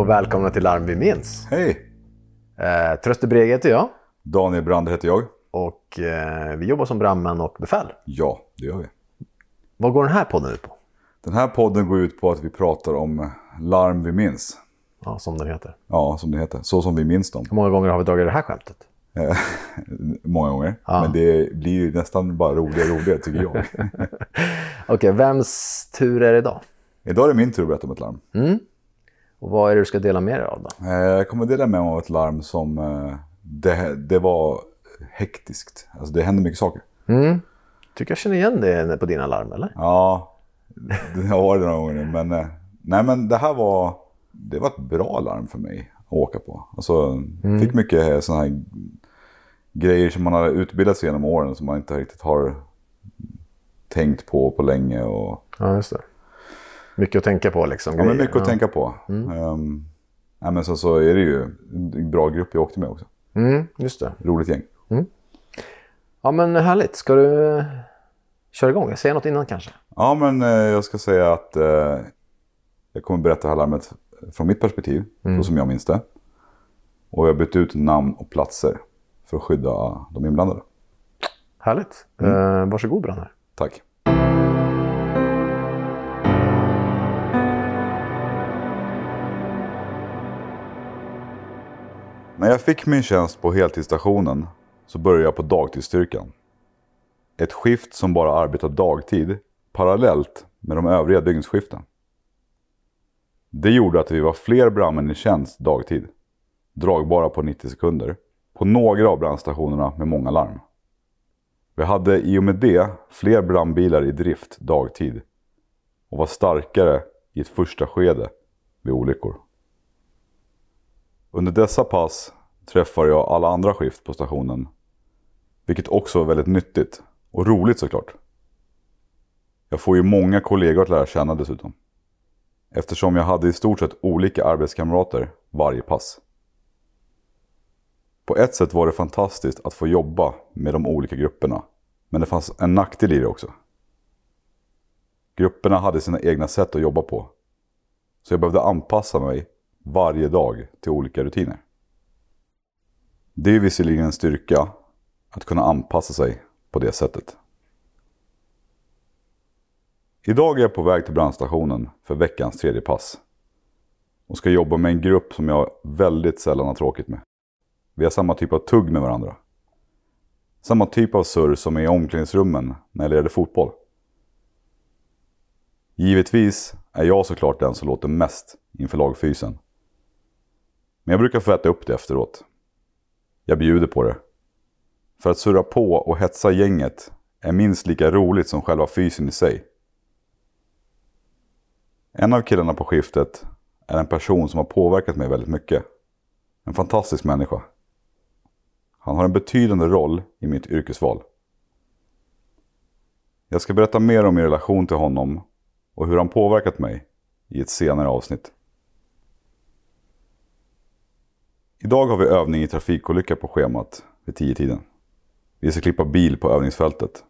och välkomna till Larm vi minns. Hej! Trösti Brege heter jag. Daniel Brand heter jag. Och vi jobbar som brandmän och befäl. Ja, det gör vi. Vad går den här podden ut på? Den här podden går ut på att vi pratar om larm vi minns. Ja, som den heter. Ja, som den heter. Så som vi minns dem. Hur många gånger har vi dragit det här skämtet? Många gånger. Ja. Men det blir ju nästan bara roligare tycker jag. Okej, vems tur är det idag? Idag är det min tur att berätta om ett larm. Mm. Och vad är det du ska dela med dig av då? Jag kommer dela med mig av ett larm som... Det var hektiskt. Alltså det hände mycket saker. Mm. Tycker jag känner igen det på dina larm, eller? Ja, det har det några gånger. Men, nej, men det var ett bra larm för mig att åka på. Alltså, fick mycket sådana här grejer som man har utbildat sig genom åren som man inte riktigt har tänkt på länge. Och... Ja, just det. Mycket att tänka på liksom. Ja, men mycket att tänka på. Mm. Nej, men så är det ju en bra grupp jag åkte med också. Mm, just det. Roligt gäng. Mm. Ja, men härligt. Ska du köra igång? Säga något innan kanske? Ja, men jag ska säga att jag kommer berätta det här larmet från mitt perspektiv, så som jag minns det. Och jag har bytt ut namn och platser för att skydda de inblandade. Härligt. Varsågod, Branne. Tack. När jag fick min tjänst på heltidsstationen så började jag på dagtidsstyrkan. Ett skift som bara arbetar dagtid parallellt med de övriga dygnsskiften. Det gjorde att vi var fler brandmän i tjänst dagtid, dragbara på 90 sekunder, på några av brandstationerna med många larm. Vi hade i och med det fler brandbilar i drift dagtid och var starkare i ett första skede vid olyckor. Under dessa pass träffar jag alla andra skift på stationen, vilket också var väldigt nyttigt och roligt såklart. Jag får ju många kollegor att lära känna dessutom, eftersom jag hade i stort sett olika arbetskamrater varje pass. På ett sätt var det fantastiskt att få jobba med de olika grupperna, men det fanns en nackdel i det också. Grupperna hade sina egna sätt att jobba på, så jag behövde anpassa mig varje dag till olika rutiner. Det är visserligen en styrka att kunna anpassa sig på det sättet. Idag är jag på väg till brandstationen för veckans tredje pass och ska jobba med en grupp som jag väldigt sällan har tråkigt med. Vi har samma typ av tugg med varandra. Samma typ av surr som är i omklädningsrummen när jag leder fotboll. Givetvis är jag såklart den som låter mest inför lagfysen. Men jag brukar få äta upp det efteråt. Jag bjuder på det. För att surra på och hetsa gänget är minst lika roligt som själva fysen i sig. En av killarna på skiftet är en person som har påverkat mig väldigt mycket. En fantastisk människa. Han har en betydande roll i mitt yrkesval. Jag ska berätta mer om min relation till honom och hur han påverkat mig i ett senare avsnitt. Idag har vi övning i trafikolycka på schemat vid 10-tiden. Vi ska klippa bil på övningsfältet.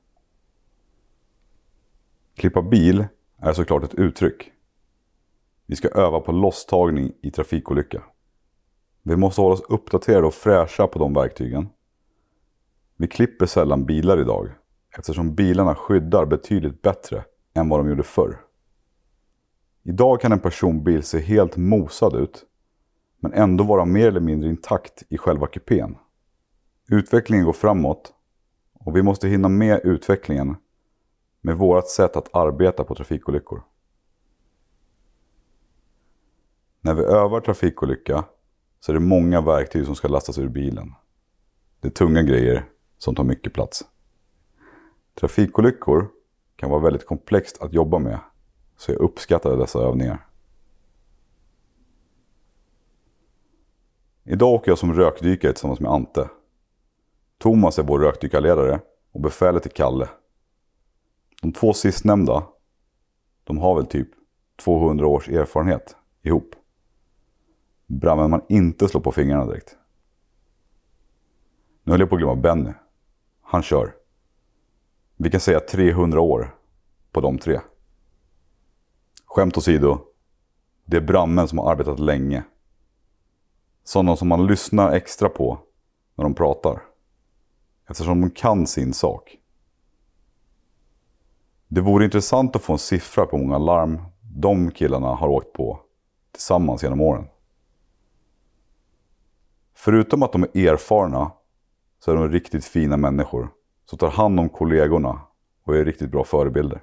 Klippa bil är såklart ett uttryck. Vi ska öva på losstagning i trafikolycka. Vi måste hålla oss uppdaterade och fräscha på de verktygen. Vi klipper sällan bilar idag eftersom bilarna skyddar betydligt bättre än vad de gjorde förr. Idag kan en personbil se helt mosad ut, men ändå vara mer eller mindre intakt i själva kupén. Utvecklingen går framåt och vi måste hinna med utvecklingen med vårt sätt att arbeta på trafikolyckor. När vi övar trafikolycka så är det många verktyg som ska lastas ur bilen. Det är tunga grejer som tar mycket plats. Trafikolyckor kan vara väldigt komplext att jobba med, så jag uppskattade dessa övningar. Idag åker jag som rökdykare tillsammans med Ante. Tomas är vår rökdykarledare och befälet är Kalle. De två sistnämnda, de har väl typ 200 års erfarenhet ihop. Brandmän man inte slår på fingrarna direkt. Nu höll jag på att glömma Benny. Han kör. Vi kan säga 300 år på de tre. Skämt åsido, det är brandmän som har arbetat länge sådana som man lyssnar extra på när de pratar, eftersom de kan sin sak. Det vore intressant att få en siffra på hur många larm de killarna har åkt på tillsammans genom åren. Förutom att de är erfarna så är de riktigt fina människor som tar hand om kollegorna och är riktigt bra förebilder.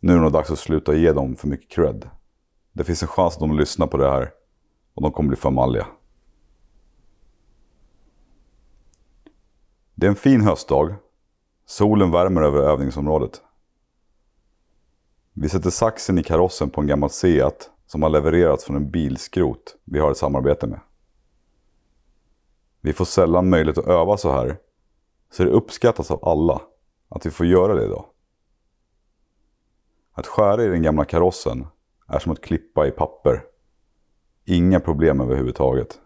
Nu är det nog dags att sluta ge dem för mycket cred. Det finns en chans att de lyssnar på det här och de kommer bli förmalliga. Det är en fin höstdag. Solen värmer över övningsområdet. Vi sätter saxen i karossen på en gammal Seat som har levererats från en bilskrot vi har ett samarbete med. Vi får sällan möjlighet att öva så här, så det uppskattas av alla att vi får göra det idag. Att skära i den gamla karossen är som att klippa i papper. Inga problem överhuvudtaget.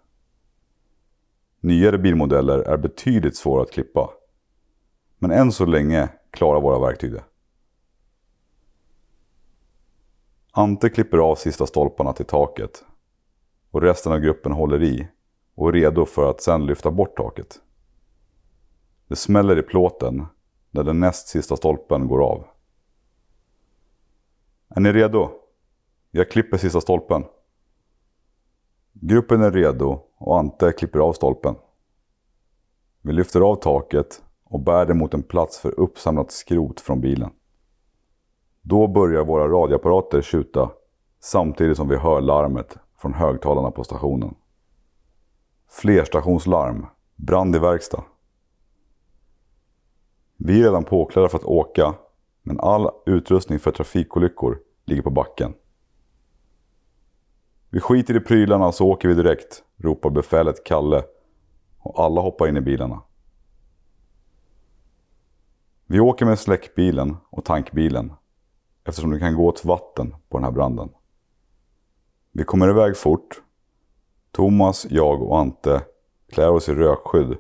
Nyare bilmodeller är betydligt svårare att klippa, men än så länge klarar våra verktyg det. Ante klipper av sista stolparna till taket och resten av gruppen håller i och är redo för att sedan lyfta bort taket. Det smäller i plåten när den näst sista stolpen går av. Är ni redo? Jag klipper sista stolpen. Gruppen är redo och Ante klipper av stolpen. Vi lyfter av taket och bär det mot en plats för uppsamlat skrot från bilen. Då börjar våra radioapparater tjuta samtidigt som vi hör larmet från högtalarna på stationen. Flerstationslarm, brand i verkstad. Vi är redan påklädda för att åka, men all utrustning för trafikolyckor ligger på backen. Vi skiter i prylarna så åker vi direkt, ropar befälet Kalle och alla hoppar in i bilarna. Vi åker med släckbilen och tankbilen eftersom det kan gå åt vatten på den här branden. Vi kommer iväg fort. Tomas, jag och Ante klär oss i rökskydd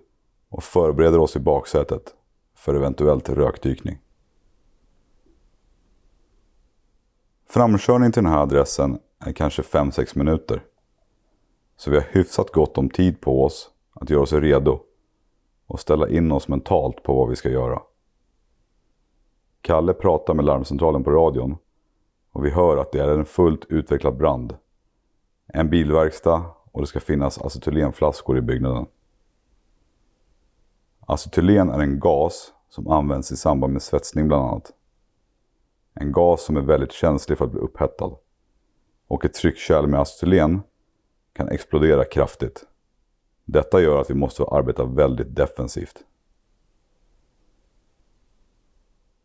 och förbereder oss i baksätet för eventuellt rökdykning. Framkörning till den här adressen är kanske 5-6 minuter. Så vi har hyfsat gott om tid på oss att göra oss redo och ställa in oss mentalt på vad vi ska göra. Kalle pratar med larmcentralen på radion och vi hör att det är en fullt utvecklad brand. En bilverkstad och det ska finnas acetylenflaskor i byggnaden. Acetylen är en gas som används i samband med svetsning bland annat. En gas som är väldigt känslig för att bli upphettad. Och ett tryckkärl med acetylen kan explodera kraftigt. Detta gör att vi måste arbeta väldigt defensivt.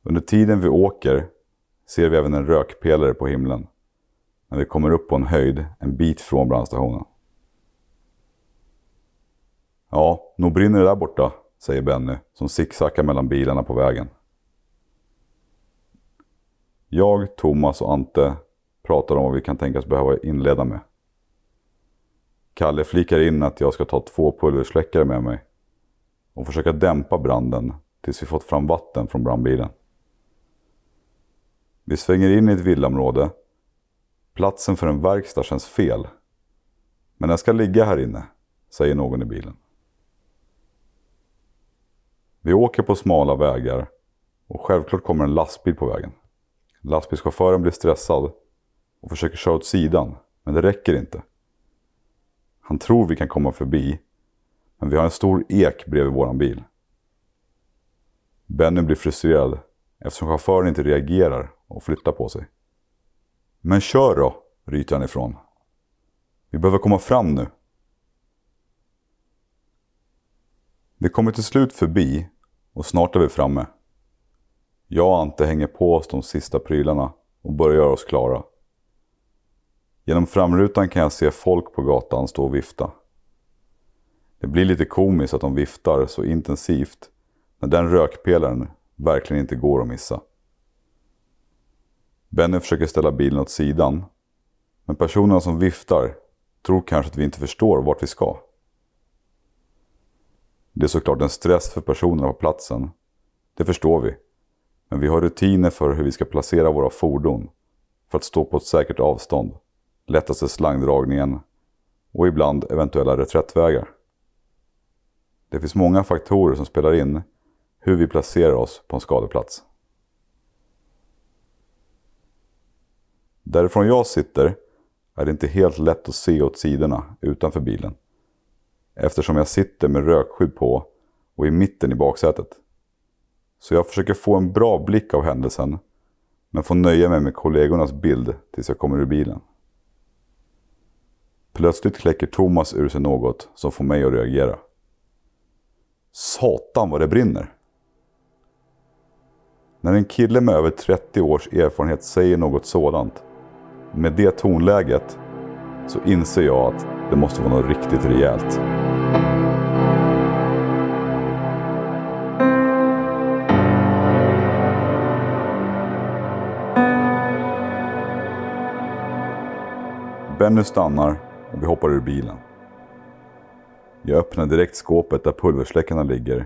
Under tiden vi åker ser vi även en rökpelare på himlen när vi kommer upp på en höjd en bit från brandstationen. Ja, nog brinner det där borta, säger Benny som zigzackar mellan bilarna på vägen. Jag, Tomas och Ante pratar om vad vi kan tänkas behöva inleda med. Kalle flikar in att jag ska ta 2 pulversläckare med mig och försöka dämpa branden tills vi fått fram vatten från brandbilen. Vi svänger in i ett villaområde. Platsen för en verkstad känns fel. Men den ska ligga här inne, säger någon i bilen. Vi åker på smala vägar och självklart kommer en lastbil på vägen. Lastbilschauffören blir stressad och försöker köra åt sidan, men det räcker inte. Han tror vi kan komma förbi, men vi har en stor ek bredvid våran bil. Benny blir frustrerad eftersom chauffören inte reagerar och flyttar på sig. Men kör då, ryter han ifrån. Vi behöver komma fram nu. Vi kommer till slut förbi och snart är vi framme. Jag och Ante hänger på oss de sista prylarna och börjar göra oss klara. Genom framrutan kan jag se folk på gatan stå och vifta. Det blir lite komiskt att de viftar så intensivt när den rökpelaren verkligen inte går att missa. Benny försöker ställa bilen åt sidan, men personerna som viftar tror kanske att vi inte förstår vart vi ska. Det är såklart en stress för personerna på platsen, det förstår vi. Men vi har rutiner för hur vi ska placera våra fordon för att stå på ett säkert avstånd, lättaste slangdragningen och ibland eventuella reträttvägar. Det finns många faktorer som spelar in hur vi placerar oss på en skadeplats. Därifrån jag sitter är det inte helt lätt att se åt sidorna utanför bilen, eftersom jag sitter med rökskydd på och i mitten i baksätet. Så jag försöker få en bra blick av händelsen, men får nöja mig med kollegornas bild tills jag kommer ur bilen. Plötsligt kläcker Tomas ur sig något som får mig att reagera. Satan vad det brinner! När en kille med över 30 års erfarenhet säger något sådant, med det tonläget, så inser jag att det måste vara något riktigt rejält. Benny stannar och vi hoppar ur bilen. Jag öppnar direkt skåpet där pulversläckarna ligger.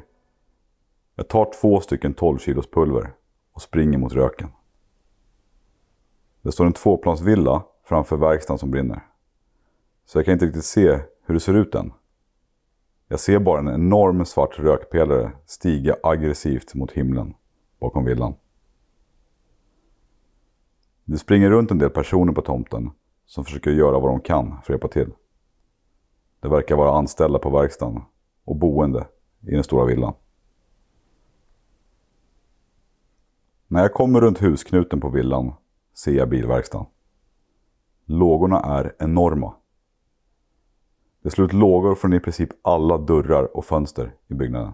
Jag tar 2 stycken 12 kilos pulver och springer mot röken. Det står en 2-plansvilla framför verkstaden som brinner. Så jag kan inte riktigt se hur det ser ut än. Jag ser bara en enorm svart rökpelare stiga aggressivt mot himlen bakom villan. Det springer runt en del personer på tomten som försöker göra vad de kan för att hjälpa till. Det verkar vara anställda på verkstaden och boende i den stora villan. När jag kommer runt husknuten på villan ser jag bilverkstan. Lågorna är enorma. Det slår ut lågor från i princip alla dörrar och fönster i byggnaden.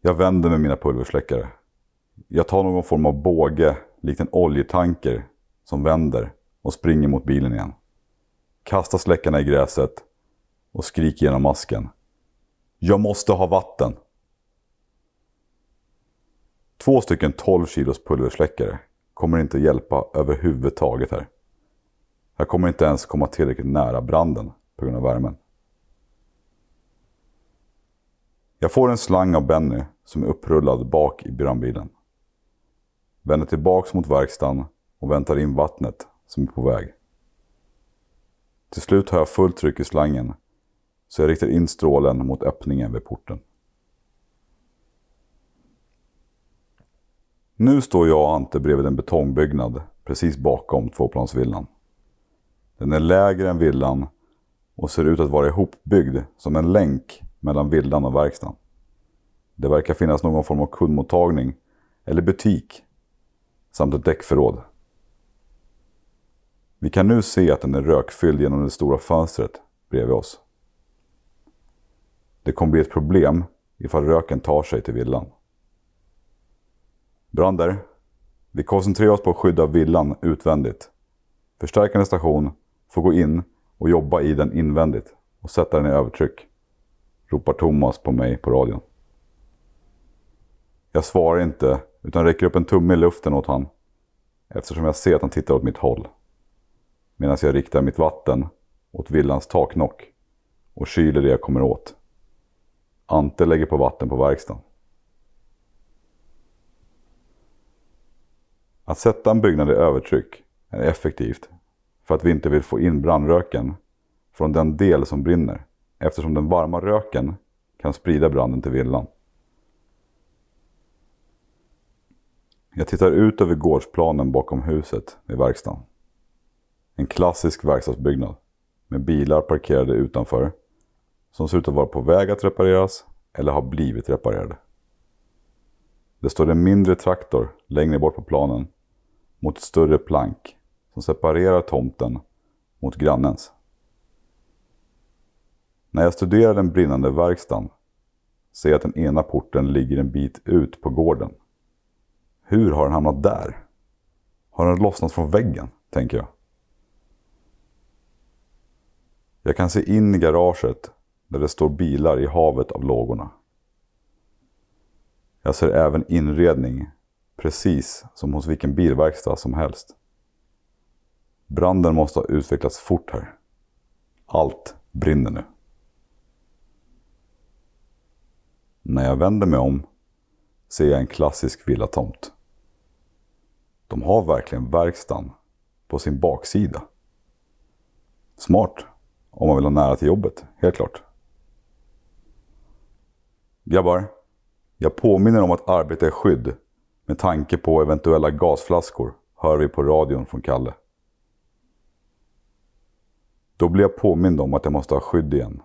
Jag vänder med mina pulversläckare. Jag tar någon form av båge likt en oljetanker som vänder och springer mot bilen igen. Kastar släckarna i gräset och skriker genom masken. Jag måste ha vatten! 2 stycken 12 kilos pulversläckare kommer inte hjälpa överhuvudtaget här. Jag kommer inte ens komma tillräckligt nära branden på grund av värmen. Jag får en slang av Benny som är upprullad bak i brandbilen. Vänder tillbaks mot verkstaden och väntar in vattnet som är på väg. Till slut har jag fullt tryck i slangen så jag riktar in strålen mot öppningen vid porten. Nu står jag och Ante bredvid en betongbyggnad precis bakom 2-plansvillan. Den är lägre än villan och ser ut att vara ihopbyggd som en länk mellan villan och verkstaden. Det verkar finnas någon form av kundmottagning eller butik samt ett däckförråd. Vi kan nu se att den är rökfylld genom det stora fönstret bredvid oss. Det kommer bli ett problem ifall röken tar sig till villan. Brander, vi koncentrerar oss på att skydda villan utvändigt. Förstärkande station får gå in och jobba i den invändigt och sätta den i övertryck, ropar Tomas på mig på radion. Jag svarar inte utan räcker upp en tumme i luften åt han, eftersom jag ser att han tittar åt mitt håll. Medan jag riktar mitt vatten åt villans taknock och kyler det jag kommer åt. Ante lägger på vatten på verkstaden. Att sätta en byggnad i övertryck är effektivt för att vi inte vill få in brandröken från den del som brinner, eftersom den varma röken kan sprida branden till villan. Jag tittar ut över gårdsplanen bakom huset vid verkstaden. En klassisk verkstadsbyggnad med bilar parkerade utanför som ser ut att vara på väg att repareras eller har blivit reparerade. Det står en mindre traktor längre bort på planen mot ett större plank som separerar tomten mot grannens. När jag studerar den brinnande verkstaden ser jag att den ena porten ligger en bit ut på gården. Hur har den hamnat där? Har den lossnat från väggen, tänker jag. Jag kan se in i garaget där det står bilar i havet av lågorna. Jag ser även inredning, precis som hos vilken bilverkstad som helst. Branden måste ha utvecklats fort här. Allt brinner nu. När jag vänder mig om ser jag en klassisk villatomt. De har verkligen verkstaden på sin baksida. smart om man vill ha nära till jobbet, helt klart. Grabbar, jag påminner om att arbete är skydd med tanke på eventuella gasflaskor, hör vi på radion från Kalle. Då blir jag påmind om att jag måste ha skydd igen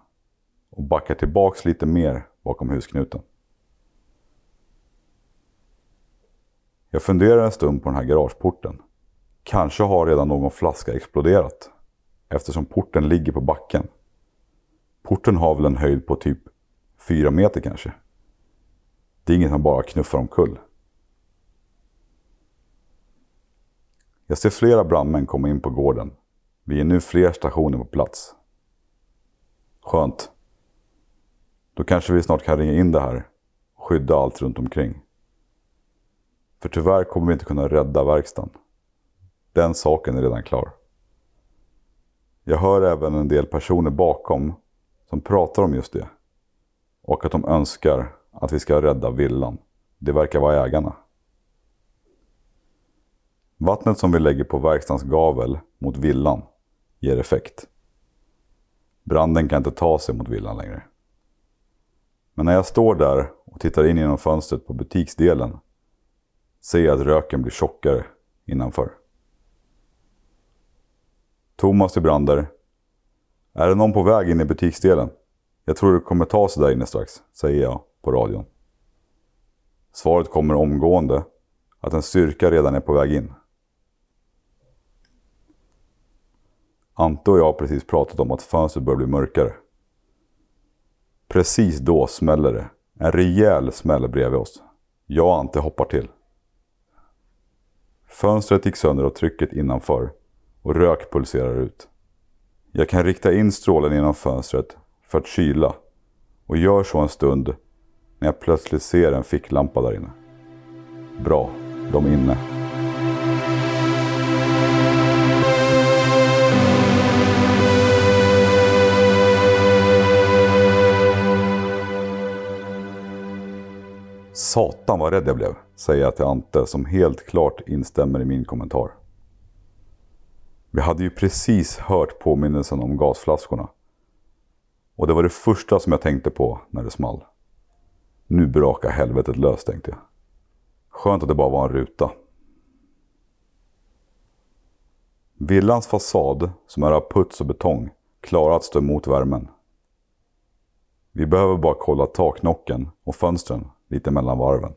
och backar tillbaks lite mer bakom husknuten. Jag funderar en stund på den här garageporten. Kanske har redan någon flaska exploderat eftersom porten ligger på backen. Porten har väl en höjd på typ 4 meter kanske. Det är inget man bara knuffar omkull. Jag ser flera brandmän komma in på gården. Vi är nu fler stationer på plats. Skönt. Då kanske vi snart kan ringa in det här och skydda allt runt omkring. För tyvärr kommer vi inte kunna rädda verkstaden. Den saken är redan klar. Jag hör även en del personer bakom som pratar om just det. Och att de önskar att vi ska rädda villan. Det verkar vara ägarna. Vattnet som vi lägger på verkstans gavel mot villan ger effekt. Branden kan inte ta sig mot villan längre. Men när jag står där och tittar in genom fönstret på butiksdelen ser jag att röken blir tjockare innanför. Tomas till Brander. Är det någon på väg in i butiksdelen? Jag tror det kommer ta sig där inne strax, säger jag på radion. Svaret kommer omgående att en styrka redan är på väg in. Ante och jag har precis pratat om att fönstret börjar bli mörkare. Precis då smäller det. En rejäl smäll bredvid oss. Jag och Ante hoppar till. Fönstret gick sönder av trycket innanför och rök pulserar ut. Jag kan rikta in strålen genom fönstret för att kyla och gör så en stund när jag plötsligt ser en ficklampa där inne. Bra, de är inne. Satan vad rädd jag blev, säger jag till Ante som helt klart instämmer i min kommentar. Vi hade ju precis hört påminnelsen om gasflaskorna. Och det var det första som jag tänkte på när det small. Nu brakar helvetet lös, tänkte jag. Skönt att det bara var en ruta. Villans fasad, som är av puts och betong, klarar att stå emot värmen. Vi behöver bara kolla taknocken och fönstren lite mellan varven.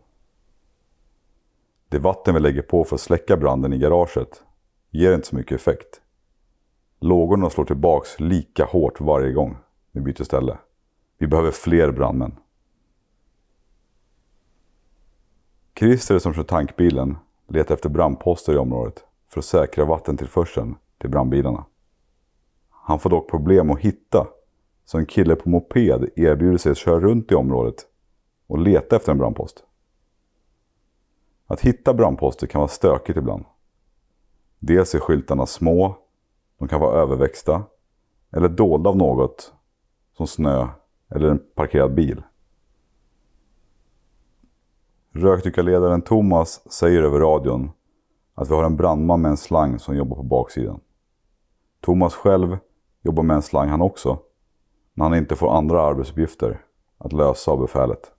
Det vatten vi lägger på för att släcka branden i garaget ger inte så mycket effekt. Lågorna slår tillbaks lika hårt varje gång vi byter ställe. Vi behöver fler brandmän. Christer som kör tankbilen letar efter brandposter i området för att säkra vattentillförseln till brandbilarna. Han får dock problem att hitta, så en kille på moped erbjuder sig att köra runt i området och leta efter en brandpost. Att hitta brandposter kan vara stökigt ibland. Dels är skyltarna små, de kan vara överväxta eller dolda av något som snö eller en parkerad bil. Rökdykarledaren Tomas säger över radion att vi har en brandman med en slang som jobbar på baksidan. Tomas själv jobbar med en slang han också, men han inte får andra arbetsuppgifter att lösa av befälet.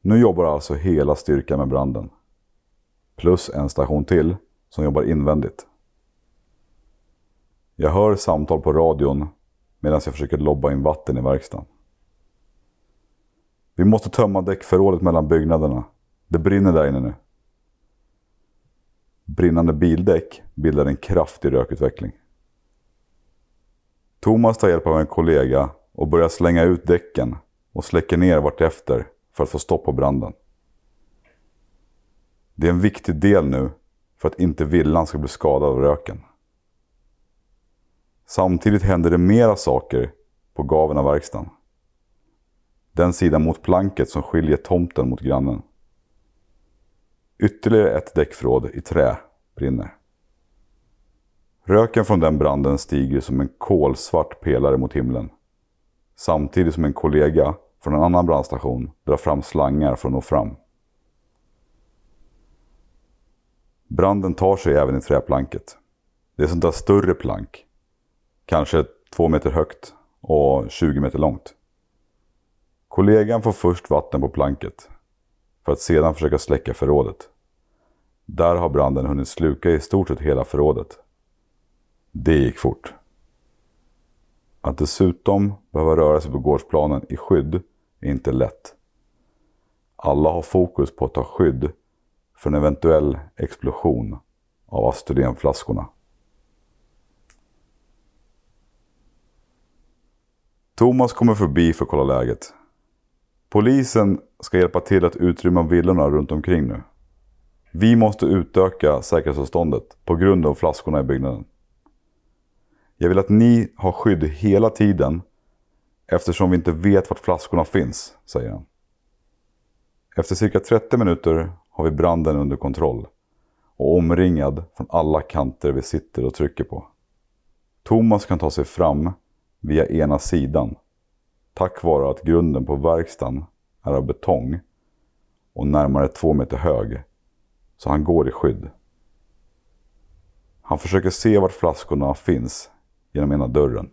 Nu jobbar alltså hela styrkan med branden. Plus en station till som jobbar invändigt. Jag hör samtal på radion medan jag försöker lobba in vatten i verkstaden. Vi måste tömma däckförrådet mellan byggnaderna. Det brinner där inne nu. Brinnande bildäck bildar en kraftig rökutveckling. Tomas tar hjälp av en kollega och börjar slänga ut däcken och släcker ner vartefter för att få stopp på branden. Det är en viktig del nu för att inte villan ska bli skadad av röken. Samtidigt händer det mera saker på gaven av verkstaden. Den sidan mot planket som skiljer tomten mot grannen. Ytterligare ett däckförråd i trä brinner. Röken från den branden stiger som en kolsvart pelare mot himlen. Samtidigt som en kollega från en annan brandstation drar fram slangar för att nå fram. Branden tar sig även i träplanket. Det är sånt där större plank. Kanske 2 meter högt och 20 meter långt. Kollegan får först vatten på planket för att sedan försöka släcka förrådet. Där har branden hunnit sluka i stort sett hela förrådet. Det gick fort. Att dessutom behöva röra sig på gårdsplanen i skydd är inte lätt. Alla har fokus på att ta skydd för en eventuell explosion av astyrenflaskorna. Tomas kommer förbi för att kolla läget. Polisen ska hjälpa till att utrymma villorna runt omkring nu. Vi måste utöka säkerhetsavståndet på grund av flaskorna i byggnaden. Jag vill att ni har skydd hela tiden eftersom vi inte vet vart flaskorna finns, säger han. Efter cirka 30 minuter har vi branden under kontroll och omringad från alla kanter vi sitter och trycker på. Tomas kan ta sig fram via ena sidan tack vare att grunden på verkstaden är av betong och närmare 2 meter hög, så han går i skydd. Han försöker se vart flaskorna finns genom ena dörren.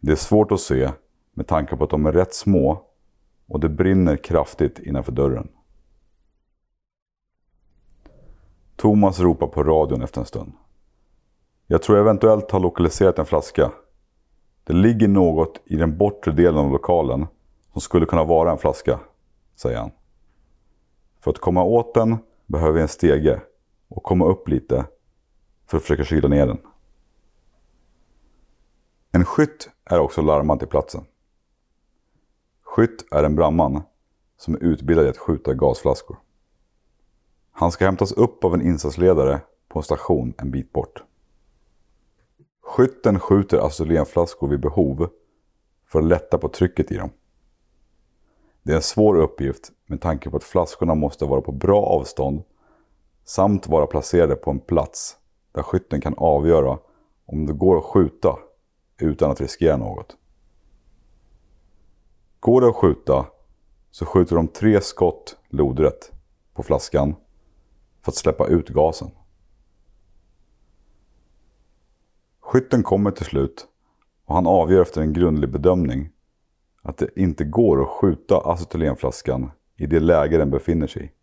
Det är svårt att se med tanke på att de är rätt små och det brinner kraftigt innanför dörren. Tomas ropar på radion efter en stund. Jag tror jag eventuellt har lokaliserat en flaska. Det ligger något i den bortre delen av lokalen som skulle kunna vara en flaska, säger han. För att komma åt den behöver vi en stege och komma upp lite för att försöka kyla ner den. En skytt är också larmad till platsen. Skytt är en brandman som är utbildad i att skjuta gasflaskor. Han ska hämtas upp av en insatsledare på en station en bit bort. Skytten skjuter astyrenflaskor vid behov för att lätta på trycket i dem. Det är en svår uppgift med tanke på att flaskorna måste vara på bra avstånd samt vara placerade på en plats där skytten kan avgöra om det går att skjuta utan att riskera något. Går det att skjuta så skjuter de 3 skott lodrätt på flaskan för att släppa ut gasen. Skytten kommer till slut och han avgör efter en grundlig bedömning att det inte går att skjuta acetylenflaskan i det läge den befinner sig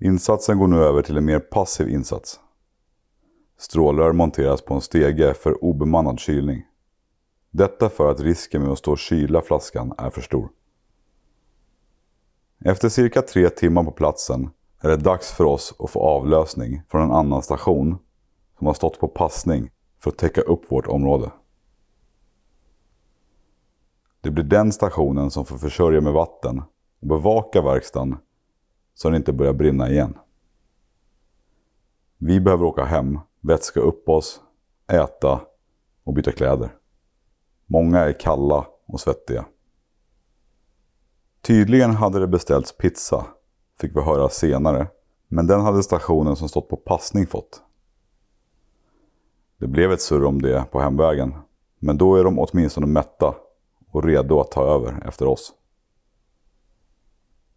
i. Insatsen går nu över till en mer passiv insats. Strålrör monteras på en stege för obemannad kylning. Detta för att risken med att stå och kyla flaskan är för stor. Efter cirka 3 timmar på platsen är det dags för oss att få avlösning från en annan station som har stått på passning för att täcka upp vårt område. Det blir den stationen som får försörja med vatten och bevaka verkstaden så den inte börjar brinna igen. Vi behöver åka hem, vätska upp oss, äta och byta kläder. Många är kalla och svettiga. Tydligen hade det beställts pizza, fick vi höra senare, men den hade stationen som stått på passning fått. Det blev ett surr om det på hemvägen, men då är de åtminstone mätta och redo att ta över efter oss.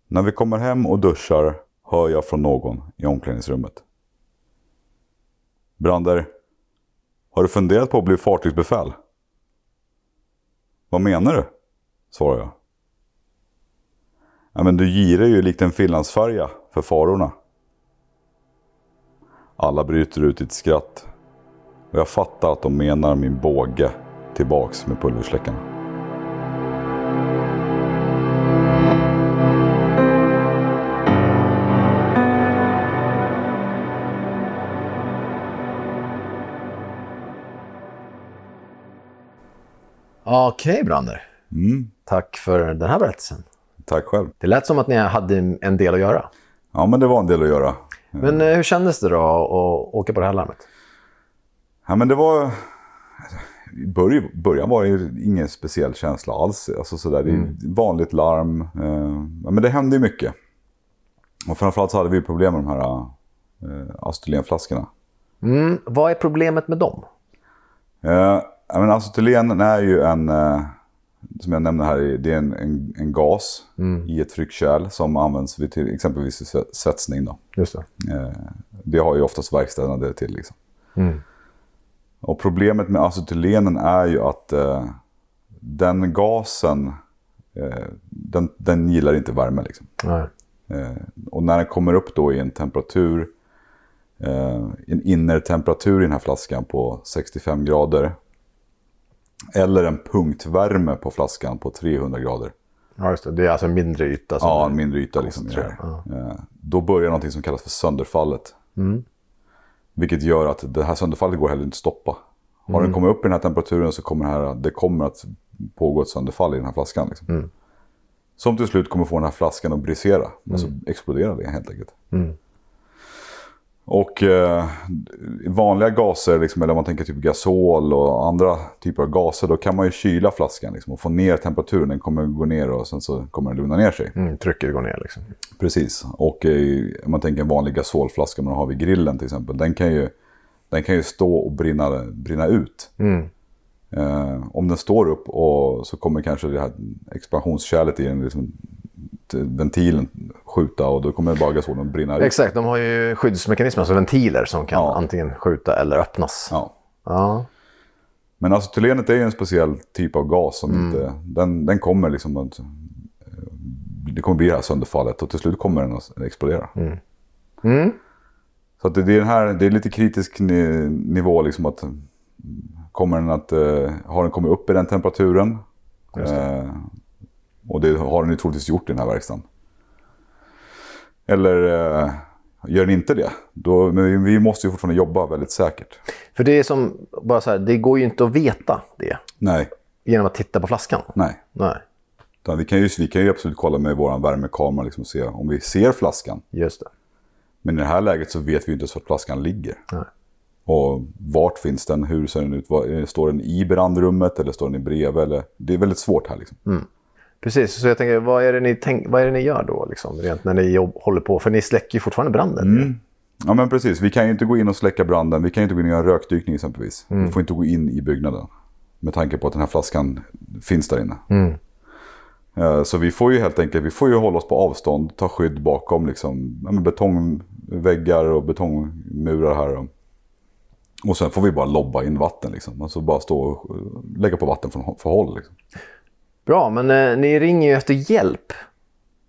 När vi kommer hem och duschar hör jag från någon i omklädningsrummet. Brander, har du funderat på att bli fartygsbefäl? Vad menar du? Svarar jag. Ja, men du girar ju likt en finlandsfärja för farorna. Alla bryter ut i ett skratt och jag fattar att de menar min båge tillbaks med pulversläckarna. Okej, Brander. Tack för den här berättelsen. Tack själv. Det lät som att ni hade en del att göra. Ja, men det var en del att göra. Men hur kändes det då att åka på det här larmet? Ja, men det var... I början var det ingen speciell känsla alls. Alltså sådär, det är vanligt larm. Men det hände ju mycket. Och framförallt så hade vi problem med de här astylenflaskorna. Vad är problemet med dem? Astylen är ju en som jag nämnde här, det är en gas i ett tryckkärl som används vid till exempelvis svetsning då. Just det. Det har ju oftast verkstäderna det till liksom. Mm. Och problemet med acetylenen är ju att den gasen den gillar inte värme liksom. Nej. Och när den kommer upp då i en temperatur, en innertemperatur i den här flaskan på 65 grader eller en punktvärme på flaskan på 300 grader. Ja just det, det är alltså en mindre yta. Ja, en mindre yta liksom. Då börjar någonting som kallas för sönderfallet. Mm. Vilket gör att det här sönderfallet går heller inte att stoppa. Har den kommit upp i den här temperaturen så kommer det kommer att pågå ett sönderfall i den här flaskan liksom. Mm. Som till slut kommer få den här flaskan att brisera. Och så exploderar det helt enkelt. Mm. Och vanliga gaser, liksom, eller man tänker typ gasol och andra typer av gaser, då kan man ju kyla flaskan liksom, och få ner temperaturen. Den kommer gå ner och sen så kommer den lugna ner sig. Trycket går ner liksom. Precis. Och om man tänker en vanlig gasolflaska man har vid grillen till exempel, den kan ju stå och brinna ut. Mm. Om den står upp och så kommer kanske det här expansionskärlet i den liksom, ventilen skjuta och då kommer bara gasolen brinna ut. Exakt, de har ju skyddsmekanismer, alltså ventiler som kan antingen skjuta eller öppnas. Ja. Men acetylenet är ju en speciell typ av gas som inte, den kommer liksom att, det kommer bli det här sönderfallet och till slut kommer den att explodera. Mm. Mm. Så att det är den här, det är lite kritisk nivå liksom, att har den kommit upp i den temperaturen. Just det. Och det har den ju troligtvis gjort i den här verkstaden. Eller gör den inte det? Men vi måste ju fortfarande jobba väldigt säkert. För det är som, bara så här, det går ju inte att veta det. Nej. Genom att titta på flaskan. Nej. Vi kan ju absolut kolla med vår värmekamera liksom, och se om vi ser flaskan. Just det. Men i det här läget så vet vi ju inte så att flaskan ligger. Nej. Och vart finns den? Hur ser den ut? Står den i brandrummet eller står den i brev? Eller? Det är väldigt svårt här liksom. Mm. Precis, så jag tänker, vad är det ni gör då liksom, rent när ni håller på? För ni släcker ju fortfarande branden. Mm. Ja men precis, vi kan ju inte gå in och släcka branden. Vi kan ju inte gå in och göra en rökdykning exempelvis. Vi får inte gå in i byggnaden med tanke på att den här flaskan finns där inne. Så vi får ju helt enkelt, hålla oss på avstånd, ta skydd bakom liksom, betongväggar och betongmurar här. Och sen får vi bara lobba in vatten liksom. Alltså bara stå och lägga på vatten från håll liksom. Bra, men ni ringer ju efter hjälp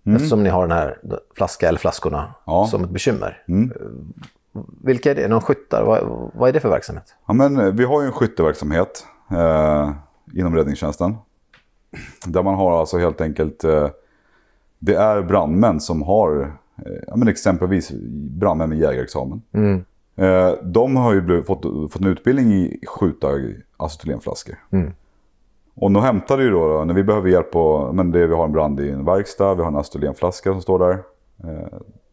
eftersom ni har den här flaskorna som ett bekymmer. Mm. Vilka är det? Någon skyttar? Vad är det för verksamhet? Ja, men vi har ju en skytteverksamhet inom räddningstjänsten. Där man har alltså helt enkelt, det är brandmän som har, exempelvis brandmän med jägarexamen. Mm. De har ju fått en utbildning i skjuta acetylenflaskor. Mm. Och då hämtar vi då när vi behöver hjälp på, vi har en brand i en verkstad, vi har en acetylenflaska som står där.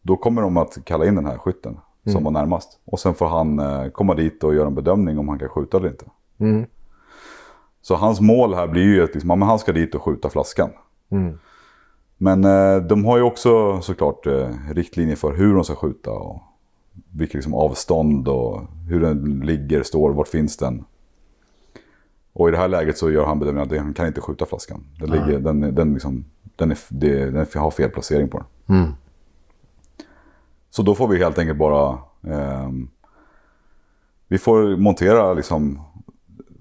Då kommer de att kalla in den här skytten som var närmast. Och sen får han komma dit och göra en bedömning om han kan skjuta eller inte. Mm. Så hans mål här blir ju att liksom, han ska dit och skjuta flaskan. Mm. Men de har ju också såklart riktlinjer för hur de ska skjuta och vilket liksom, avstånd och hur den ligger, står, vart finns den. Och i det här läget så gör han bedömningen att han kan inte skjuta flaskan. Den har fel placering på den. Mm. Så då får vi helt enkelt bara... vi får montera liksom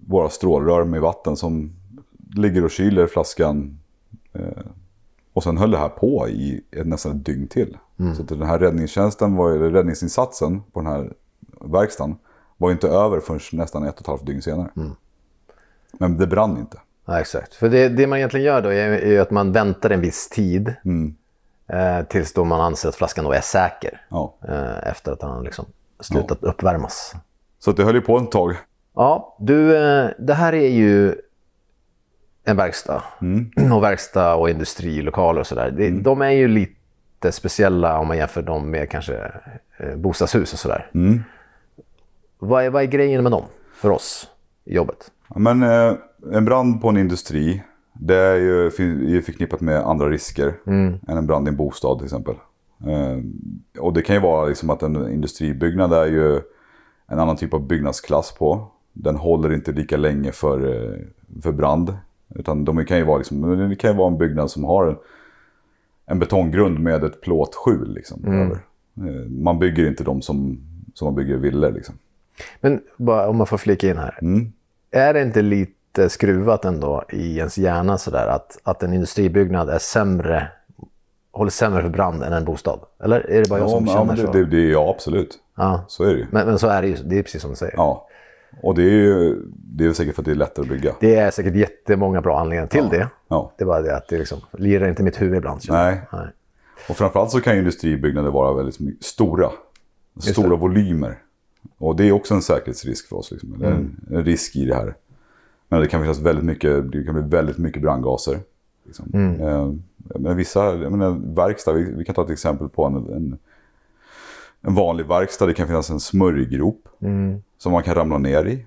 våra strålrör med vatten som ligger och kyler flaskan. Och sen höll det här på i nästan ett dygn till. Mm. Så att den här räddningsinsatsen på den här verkstaden var inte över förrän nästan 1,5 dygn senare. Mm. Men det brann inte. Ja, exakt. För det man egentligen gör då är att man väntar en viss tid tills då man anser att flaskan då är säker. Ja. Efter att han liksom slutat uppvärmas. Så det höll ju på ett tag. Ja, det här är ju en verkstad. Mm. Och verkstad och industrilokaler och sådär. De är ju lite speciella om man jämför dem med kanske bostadshus och sådär. Mm. Vad är grejen med dem för oss i jobbet? Men en brand på en industri, det är ju förknippat med andra risker än en brand i en bostad till exempel. Och det kan ju vara liksom att en industribyggnad är ju en annan typ av byggnadsklass på. Den håller inte lika länge för brand Utan de kan ju vara liksom, det kan ju vara en byggnad som har en betonggrund med ett plåtskjul liksom, över. Man bygger inte dem som man bygger villor liksom. Men bara om man får flika in här. Är det inte lite skruvat ändå i ens hjärna sådär att en industribyggnad är sämre, håller sämre för brand än en bostad? Eller är det bara jag som känner så? Det är jag absolut. Ja. Så är det ju. Men så är det ju, det är precis som du säger. Ja. Och det är säkert för att det är lättare att bygga. Det är säkert jättemånga bra anledningar till det. Ja. Det är bara det att det liksom lirar inte mitt huvud ibland. Nej. Och framförallt så kan ju industribyggnader vara väldigt stora volymer. Och det är också en säkerhetsrisk för oss liksom. Det är en risk i det här. Men det kan finnas det kan bli väldigt mycket brandgaser liksom. Men verkstad, vi kan ta ett exempel på en vanlig verkstad, det kan finnas en smörjgrop som man kan ramla ner i.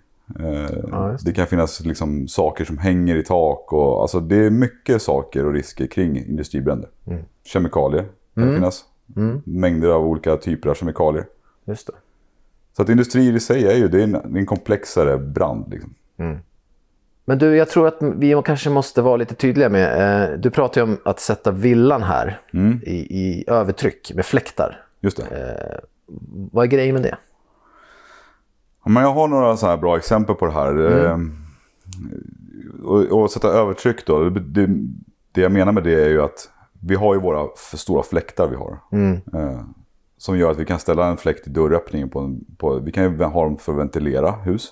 Det kan finnas liksom saker som hänger i tak och alltså det är mycket saker och risker kring industribränder. Kemikalier kan finnas. Mängder av olika typer av kemikalier. Just det. Så att industrier i sig är en komplexare brand liksom. Men du, jag tror att vi kanske måste vara lite tydliga med, du pratar ju om att sätta villan här i övertryck med fläktar. Just det. Vad är grejen med det? Men jag har några så här bra exempel på det här. Och sätta övertryck då. Det jag menar med det är ju att vi har ju våra för stora fläktar vi har. Som gör att vi kan ställa en fläkt i dörröppningen. Vi kan ju ha dem för att ventilera hus.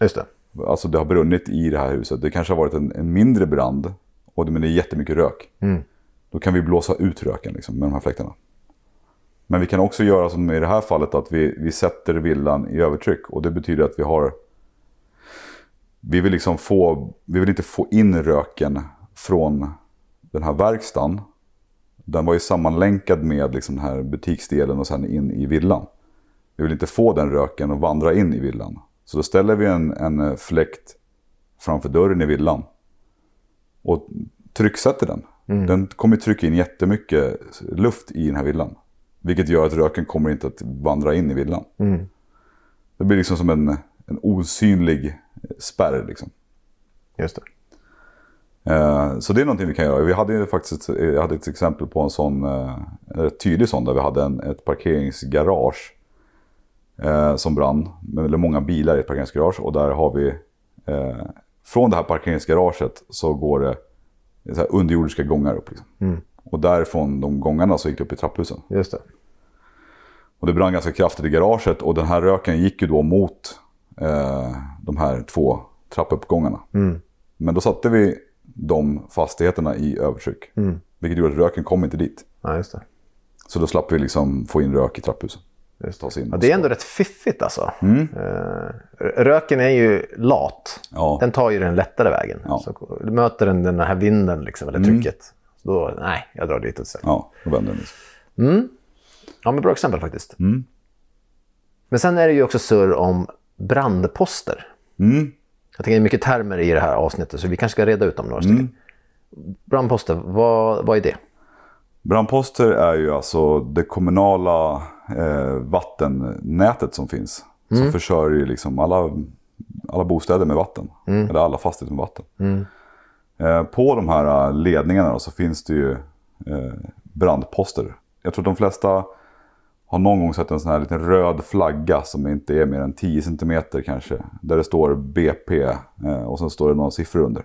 Just det. Alltså det har brunnit i det här huset. Det kanske har varit en mindre brand. Men det är jättemycket rök. Då kan vi blåsa ut röken liksom, med de här fläktarna. Men vi kan också göra som i det här fallet att vi sätter villan i övertryck. Och det betyder att vi vill inte få in röken från den här verkstaden. Den var ju sammanlänkad med liksom den här butiksdelen och sen in i villan. Vi vill inte få den röken och vandra in i villan. Så då ställer vi en fläkt framför dörren i villan och trycksätter den. Den kommer trycka in jättemycket luft i den här villan. Vilket gör att röken kommer inte att vandra in i villan. Det blir liksom som en osynlig spärr liksom. Just det. Så det är någonting vi kan göra. Jag hade ett exempel på en sån tydlig sån där vi hade ett parkeringsgarage som brann. Eller många bilar i ett parkeringsgarage. Och där har vi, från det här parkeringsgaraget så går det så här underjordiska gångar upp liksom. Och därifrån de gångarna så gick det upp i trapphusen. Just det. Och det brann ganska kraftigt i garaget. Och den här röken gick ju då mot de här två trappuppgångarna. Men då satte vi de fastigheterna i övertryck. Vilket gjorde att röken kom inte dit. Ja, just det. Så då slapp vi liksom få in rök i trapphusen. Det är ändå rätt fiffigt alltså. Röken är ju lat. Ja. Den tar ju den lättare vägen. Ja. Så möter den här vinden liksom, eller trycket. Då, nej, jag drar dit och sen. Ja, då vänder den liksom. Ja, men bra exempel faktiskt. Men sen är det ju också surr om brandposter. Jag tänker mycket termer i det här avsnittet så vi kanske ska reda ut dem några stycken. Brandposter, vad är det? Brandposter är ju alltså det kommunala vattennätet som finns. Som försörjer liksom alla bostäder med vatten. Eller alla fastigheter med vatten. På de här ledningarna då, så finns det ju brandposter. Jag tror att de flesta har någon gång sett en sån här liten röd flagga som inte är mer än 10 cm kanske. Där det står BP och sen står det några siffror under.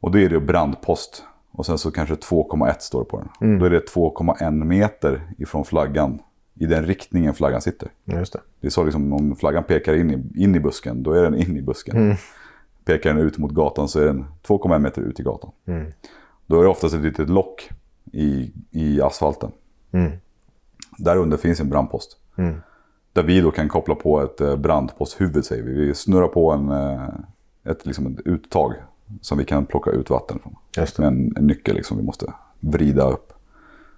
Och då är det brandpost. Och sen så kanske 2,1 står på den. Då är det 2,1 meter ifrån flaggan. I den riktningen flaggan sitter. Just det. Det är så liksom, om flaggan pekar in i busken, då är den in i busken. Pekar den ut mot gatan så är den 2,1 meter ut i gatan. Då är det oftast ett litet lock i asfalten. Där under finns en brandpost. Där vi då kan koppla på ett brandposthuvud, säger vi. Vi snurrar på ett uttag som vi kan plocka ut vatten från. Just det. Med en nyckel liksom, vi måste vrida upp.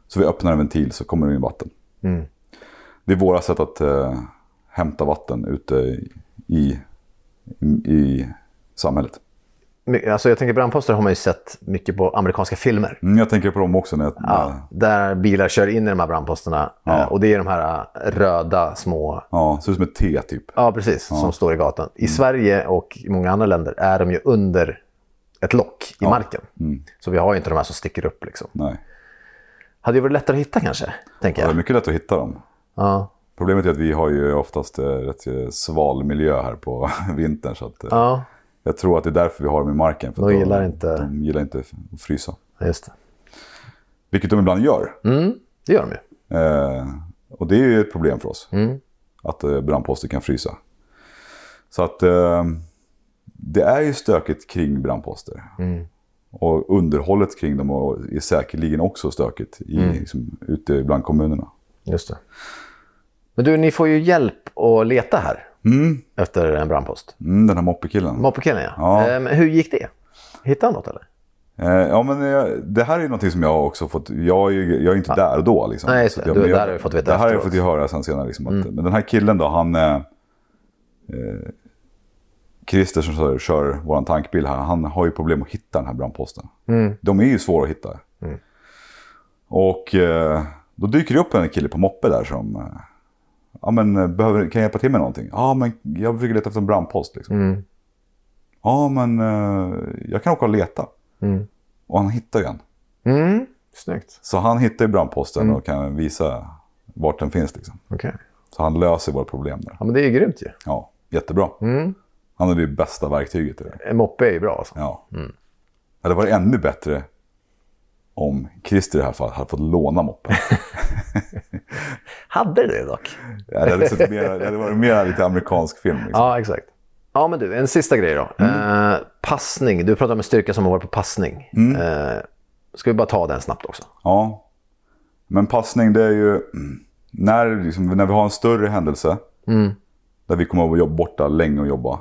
Så vi öppnar en ventil så kommer det in vatten. Det är våra sätt att hämta vatten ute i samhället. Alltså jag tänker brandposter har man ju sett mycket på amerikanska filmer. Jag tänker på dem också. Där bilar kör in i de här brandposterna. Ja. Och det är de här röda små... Ja, ser ut som ett T typ. Ja, precis. Ja. Som står i gatan. I Sverige och i många andra länder är de ju under ett lock i marken. Mm. Så vi har ju inte de här som sticker upp liksom. Nej. Hade ju varit lättare att hitta kanske, tänker jag. Det är mycket lätt att hitta dem. Ja. Problemet är att vi har ju oftast rätt sval miljö här på vintern, så att ja. Jag tror att det är därför vi har dem i marken, för de gillar inte att frysa. Just det. Vilket de ibland gör. Mm, det gör de ju. Och det är ju ett problem för oss. Mm. Att brandposter kan frysa. Så att det är ju stökigt kring brandposter. Mm. Och underhållet kring dem är säkerligen också stökigt ute bland kommunerna. Just det. Men du, ni får ju hjälp att leta här efter en brandpost. Mm, den här moppekillen. Moppekillen, ja. Hur gick det? Hittade han något eller? Ja, men det här är ju någonting som jag också fått... Jag är inte där och då. Liksom. Nej, så det här har jag fått veta. Det här har jag fått höra sen senare. Liksom, att, men den här killen då, han... Christer som kör vår tankbil här, han har ju problem att hitta den här brandposten. Mm. De är ju svåra att hitta. Mm. Och då dyker det upp en kille på moppe där som... Ja, men kan jag hjälpa till med någonting? Ja, men jag försöker leta efter en brandpost. Liksom. Mm. Ja, men jag kan åka och leta. Mm. Och han hittar ju en. Mm. Snyggt. Så han hittar ju brandposten och kan visa vart den finns. Liksom. Okay. Så han löser våra problem där. Ja, men det är ju grymt ju. Ja, jättebra. Mm. Han hade ju bästa verktyget till det. En moppe är ju bra alltså. Ja. Mm. Det hade varit ännu bättre om Christer i det här fallet hade fått låna moppen. Hade det dock? Ja, det hade varit mer lite amerikansk film. Liksom. Ja, exakt. Ja, men du, en sista grej då. Passning. Du pratade om en styrka som har varit på passning. Ska vi bara ta den snabbt också? Ja. Men passning, det är ju... När vi har en större händelse där vi kommer att jobba borta länge och jobba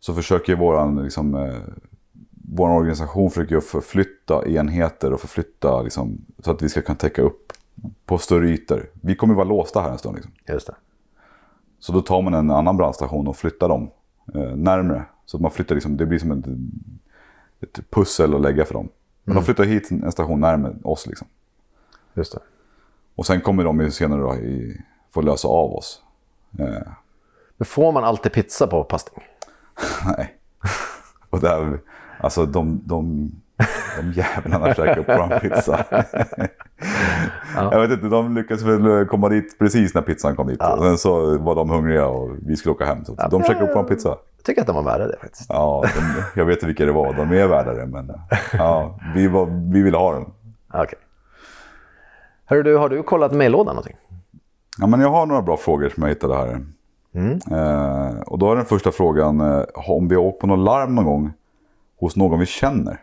så försöker vår organisation försöker förflytta enheter och förflytta liksom, så att vi ska kunna täcka upp på större ytor. Vi kommer vara låsta här en stund. Liksom. Just det. Så då tar man en annan brandstation och flyttar dem närmare. Så att man flyttar liksom, det blir som ett pussel att lägga för dem. Men de flyttar hit en station närmare oss. Liksom. Just det. Och sen kommer de ju senare då få lösa av oss. Men får man alltid pizza på passning? Nej. Och där, alltså de jävlarna käkar upp vår pizza. Ja. Jag vet inte, de lyckades väl komma dit precis när pizzan kom dit. Ja. Sen så var de hungriga och vi skulle åka hem. Så ja, de käkade upp vår pizza. Jag tycker att de var värda det faktiskt. Ja, jag vet inte vilka det var. De är värda det, men ja, vi ville ha den. Okej. Hörru du, har du kollat mejllådan någonting? Ja, men jag har några bra frågor som jag hittade här. Och då är den första frågan om vi har åkt på något larm någon gång hos någon vi känner.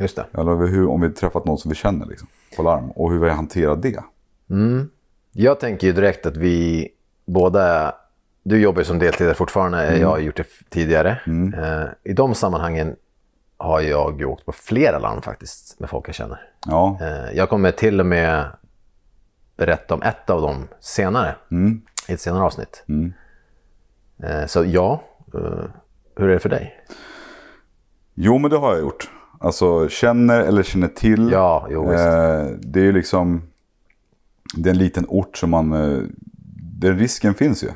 Just det. Eller om vi har träffat någon som vi känner liksom, på larm. Och hur vi hanterar det. Jag tänker ju direkt att vi båda... Du jobbar som deltidare fortfarande. Jag har gjort det tidigare. I de sammanhangen har jag åkt på flera larm faktiskt med folk jag känner. Ja. Jag kommer till och med berätta om ett av dem senare. I ett senare avsnitt. Så ja, hur är det för dig? Jo, men det har jag gjort. Alltså känner eller känner till. Ja, jo, visst. Det är ju liksom, det är en liten ort som man, den risken finns ju.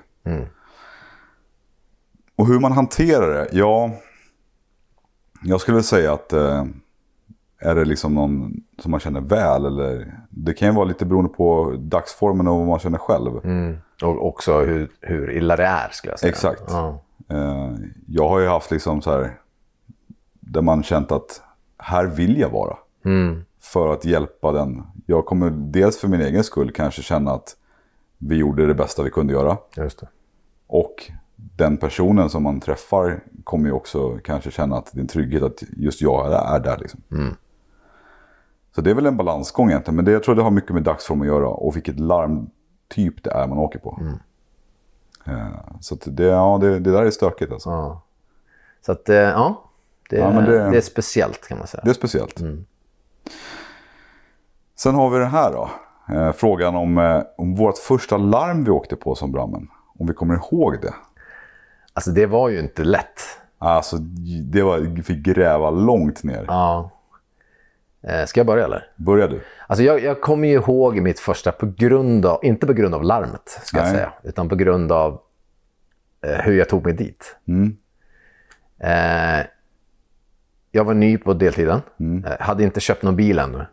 Och hur man hanterar det, ja, jag skulle väl säga att är det liksom någon som man känner väl, eller det kan ju vara lite beroende på dagsformen och vad man känner själv. Och också hur illa det är, skulle jag säga. Exakt. Jag har ju haft liksom så här, där man känt att här vill jag vara för att hjälpa den. Jag kommer dels för min egen skull kanske känna att vi gjorde det bästa vi kunde göra. Just det. Och den personen som man träffar kommer ju också kanske känna att det är en trygghet att just jag är där. Liksom. Så det är väl en balansgång egentligen. Men jag tror det har mycket med dagsform att göra och vilket larmtyp det är man åker på. Så att det där är stökigt alltså. Ja. Så att det är speciellt kan man säga. Det är speciellt. Sen har vi den här då. Frågan om vårt första larm vi åkte på som brandmän. Om vi kommer ihåg det. Alltså det var ju inte lätt. Alltså vi fick gräva långt ner. Ja. Ska jag börja eller? Börja du. Alltså jag kommer ju ihåg mitt första inte på grund av larmet ska jag säga. Utan på grund av hur jag tog mig dit. jag var ny på deltiden. Hade inte köpt någon bil ännu.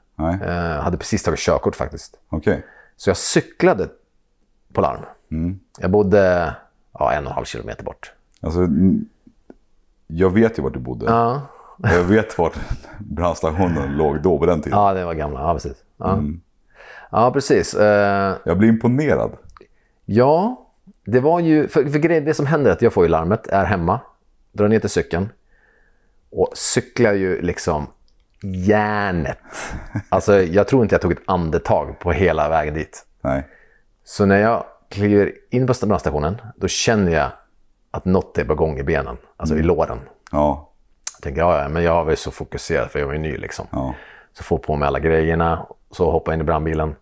Hade precis tagit körkort faktiskt. Okay. Så jag cyklade på larm. Jag bodde 1,5 kilometer bort. Alltså, jag vet ju vart du bodde. Ja. Jag vet vart brandstationen låg då på den tiden. Ja, det var gamla. Ja, precis. Ja, ja precis. Jag blir imponerad. Ja, det var ju... För grejen, det som händer är att jag får ju larmet, är hemma, drar ner till cykeln och cyklar ju liksom järnet. Alltså, jag tror inte jag tog ett andetag på hela vägen dit. Nej. Så när jag kliver in på brandstationen, då känner jag att något är på gång i benen. Alltså i låren. Ja. Jag tänker, men jag var ju så fokuserad för jag var ju ny liksom. Ja. Så får på mig alla grejerna, så hoppar in i brandbilen.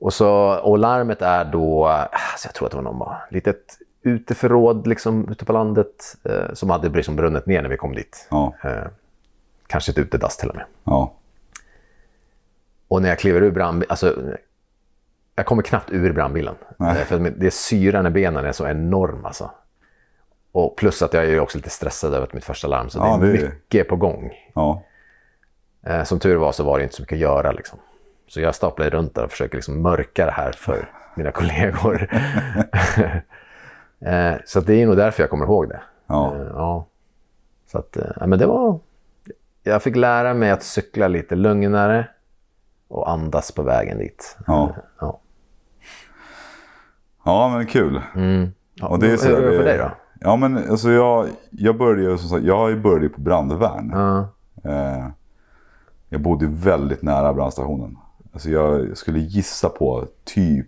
Och larmet är då, alltså jag tror att det var någon litet uteförråd liksom, ute på landet som hade liksom brunnit ner när vi kom dit. Ja. Kanske ett utedass till och med. Ja. Och när jag kliver ur brandbilen, alltså jag kommer knappt ur brandbilen. För det är syran i benen är så enorm alltså. Och plus att jag är också lite stressad över mitt första larm. Så det är mycket på gång. Ja. Som tur var så var det inte så mycket att göra. Liksom. Så jag staplade runt där och försöker liksom mörka det här för mina kollegor. Så det är nog därför jag kommer ihåg det. Ja. Ja. Så att, men det var... Jag fick lära mig att cykla lite lugnare. Och andas på vägen dit. Ja, ja men kul. Mm. Ja, och det är så, hur är det för dig då? Ja, men alltså jag började som sagt, jag började på brandvärn. Jag bodde väldigt nära brandstationen. Alltså jag skulle gissa på typ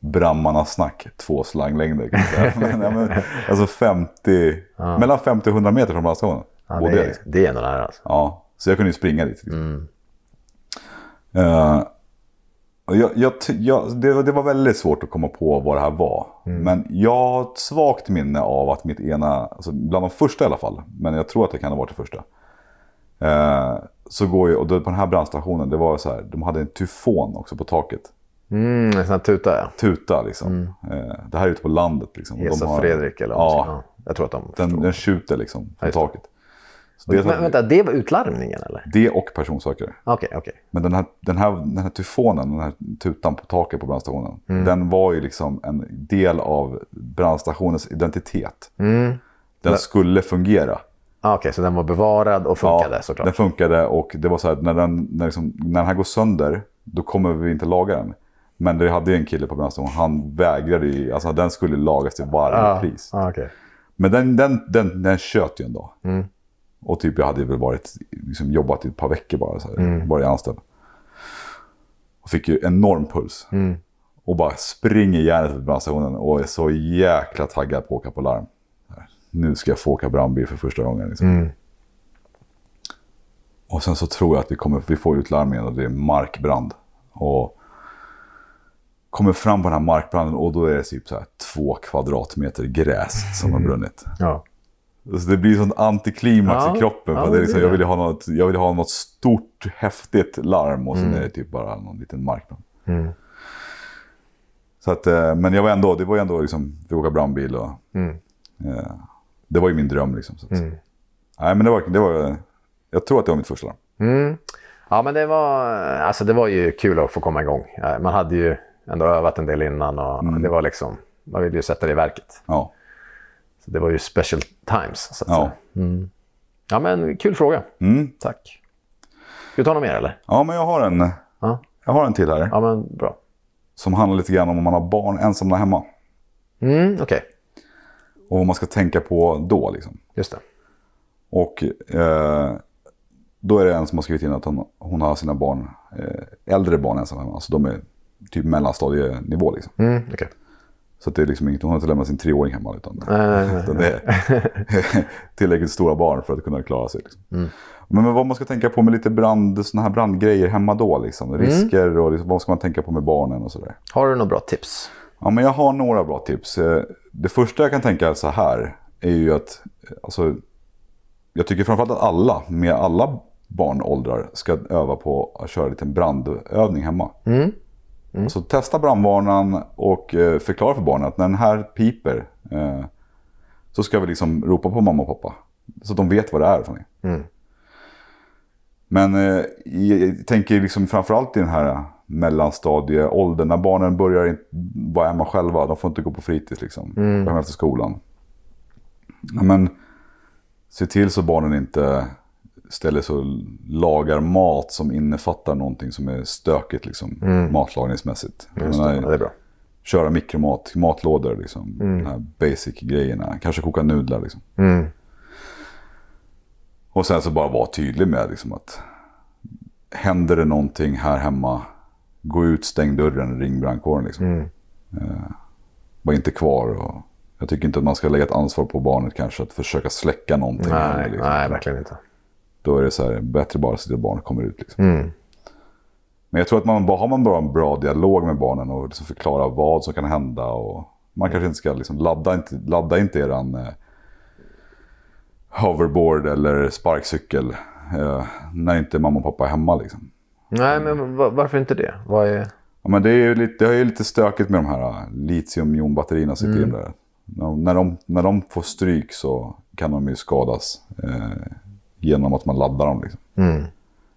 brammarnas snack, 2 slanglängder kan jag säga. Alltså 50, mellan 50 och 100 meter från brandstationen. Ja, det är ändå nära alltså. Ja, så jag kunde ju springa dit. Liksom. Det var väldigt svårt att komma på vad det här var. Men jag har ett svagt minne av att mitt ena, alltså bland de första i alla fall, men jag tror att det kan ha varit det första. Så går jag, och då, på den här brandstationen, det var så här, de hade en tyfon också på taket. En sån här tuta, ja. Tuta liksom. Det här är ute på landet liksom. Hesa Fredrik eller vad man ska, jag tror att den skjuter liksom på taket. Men vänta, det var utlarmningen eller? Det och personsökare. Okej. Men den här tyfonen, den här tutan på taket på brandstationen, den var ju liksom en del av brandstationens identitet. Den skulle fungera. Okej, så den var bevarad och funkade såklart. Den funkade och det var så här, när den här går sönder, då kommer vi inte laga den. Men det hade ju en kille på brandstationen, han vägrade ju, alltså den skulle lagas till varje pris. Okay. Men den köt ju en dag. Och typ jag hade väl varit liksom, jobbat i ett par veckor bara så här, bara anställd. Och fick ju enorm puls. Och bara springer hjärnet till brandstationen och är så jäkla taggad på att åka på larm. Nu ska jag få åka brandbil för första gången liksom. Och sen så tror jag att vi får ut larmen och det är markbrand. Och kommer fram på den här markbranden och då är det typ så här 2 kvadratmeter gräs som har brunnit. Ja. Så det blir sånt antiklimax i kroppen för det är liksom, jag ville ha något stort häftigt larm och sen är det typ bara någon liten marknad. Så att, men jag var ändå, det var ändå liksom vi åkte brandbil och det var ju min dröm liksom så att, nej men det var jag tror att det var mitt första larm. Ja men det var ju kul att få komma igång. Man hade ju ändå övat en del innan och det var liksom man ville ju sätta det i verket. Ja. Så det var ju special times så att säga. Ja men kul fråga. Tack. Ska du ta någon mer eller? Ja men jag har en. Ja. Jag har en till här. Ja men bra. Som handlar lite grann om man har barn ensamma hemma. Okej. Och vad man ska tänka på då liksom. Just det. Och då är det en som har skrivit in att hon har sina barn äldre barn ensamma hemma. Alltså de är typ mellanstadienivå liksom. Okej. Så det är liksom inget, hon har inte lämnat sin 3-åring hemma utan det är tillräckligt stora barn för att kunna klara sig. Liksom. Men vad man ska tänka på med lite såna här brandgrejer hemma då liksom, risker och liksom, vad ska man tänka på med barnen och sådär. Har du några bra tips? Ja men jag har några bra tips. Det första jag kan tänka så här är ju att alltså, jag tycker framförallt att alla barnåldrar ska öva på att köra lite brandövning hemma. Så testa brandvarnaren och förklara för barnen att när den här piper så ska vi liksom ropa på mamma och pappa. Så att de vet vad det är för mig. Mm. Men jag tänker liksom framförallt i den här mellanstadieåldern. När barnen börjar vara hemma själva. De får inte gå på fritids liksom. Mm. Hem efter skolan. Ja, men se till så barnen inte ställer sig och lagar mat som innefattar någonting som är stökigt liksom. Mm. Matlagningsmässigt. Ja, det är bra. Köra mikromat, matlådor liksom. Mm. De här basic grejerna. Kanske koka nudlar liksom. Mm. Och sen så bara vara tydlig med liksom, att händer det någonting här hemma, gå ut, stäng dörren, ring brandkåren liksom. Mm. Var inte kvar. Och jag tycker inte att man ska lägga ett ansvar på barnet kanske att försöka släcka någonting. Nej, liksom. Nej, verkligen inte. Då är det så här, bättre bara så att barnet kommer ut liksom. Mm. Men jag tror att man bara har en bra dialog med barnen och liksom förklara vad som kan hända. Och man kanske inte ska liksom, ladda inte eran hoverboard eller sparkcykel när inte mamma och pappa är hemma liksom. Nej, men varför inte det? Vad är... Ja, men det är ju lite stökigt med de här litiumjonbatterierna sitter in där. När de får stryk så kan de ju skadas genom att man laddar dem liksom. Mm.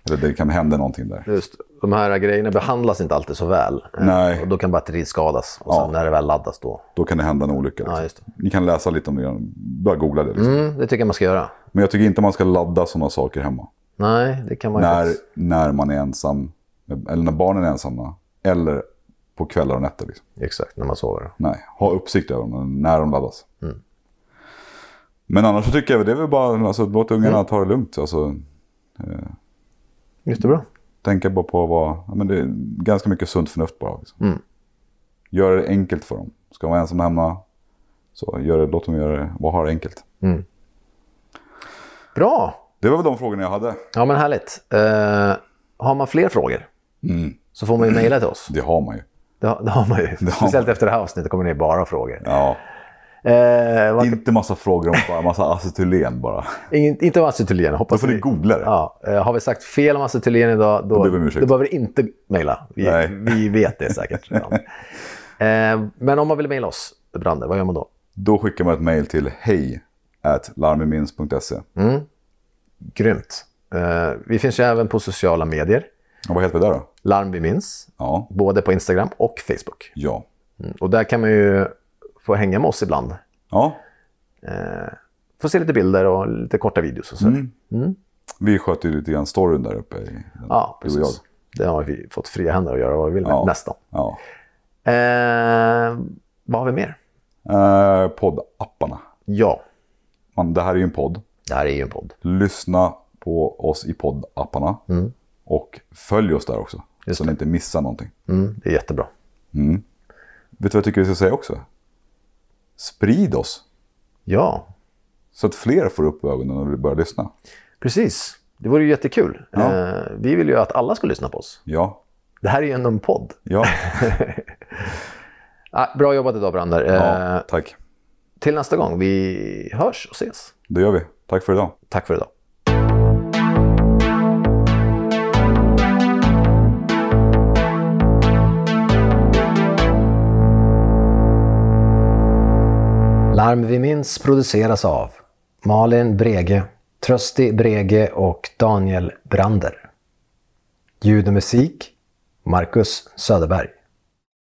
Eller det kan hända någonting där. Just, de här grejerna behandlas inte alltid så väl. Nej. Och då kan batteriet skadas. Och sen när det väl laddas då kan det hända en olycka. Liksom. Ja, just det. Ni kan läsa lite om det. Bara googla det. Liksom. Mm, det tycker jag man ska göra. Men jag tycker inte man ska ladda sådana saker hemma. Nej, det kan man ju när man är ensam. Eller när barnen är ensamma. Eller på kvällar och nätter. Liksom. Exakt, när man sover. Nej, ha uppsikt över dem när de laddas. Mm. Men annars så tycker jag att det är väl bara alltså, låt ungarna ta det lugnt. Alltså, jättebra. Tänka bara på men det är ganska mycket sunt förnuft bara. Liksom. Mm. Gör det enkelt för dem. Ska de vara ensam hemma så låt dem göra det. Vad har det enkelt? Mm. Bra. Det var väl de frågorna jag hade. Ja, men härligt. Har man fler frågor så får man ju mejla till oss. Det har man ju. Det har man ju. Speciellt efter det här avsnittet kommer det bara frågor. Ja. Inte massa frågor om bara massa acetylen bara. Inte om acetylen, hoppas jag. Då får ni googla det. Ja, har vi sagt fel om acetylen idag då behöver vi inte mejla. Vi vet det säkert. Men om man vill mejla oss, Brande, vad gör man då? Då skickar man ett mejl till hej@larmemins.se. Mm. Grymt. Vi finns ju även på sociala medier. Och vad heter vi där då? Larm vi minns. Ja. Både på Instagram och Facebook. Ja. Mm. Och där kan man ju få hänga med oss ibland. Ja. Få se lite bilder och lite korta videos och så. Mm. Mm. Vi sköter ju lite grann storyn där uppe. Ja, precis. Det har vi fått fria händer att göra vad vi vill med. Ja. Nästan. Ja. Vad har vi mer? Poddapparna. Ja. Men det här är ju en podd. Lyssna på oss i poddapparna. Mm. Och följ oss där också. Just så ni inte missar någonting. Mm, det är jättebra. Mm. Vet du vad jag tycker vi ska säga också? Sprid oss. Ja. Så att fler får upp ögonen och börjar lyssna. Precis. Det vore ju jättekul. Ja. Vi vill ju att alla ska lyssna på oss. Ja. Det här är ju ändå en podd. Ja. Bra jobbat idag, Brander. Ja, tack. Till nästa gång. Vi hörs och ses. Det gör vi. Tack för idag. Larm vi minns produceras av Malin Brege, Trösti Brege och Daniel Brander. Ljud och musik, Markus Söderberg.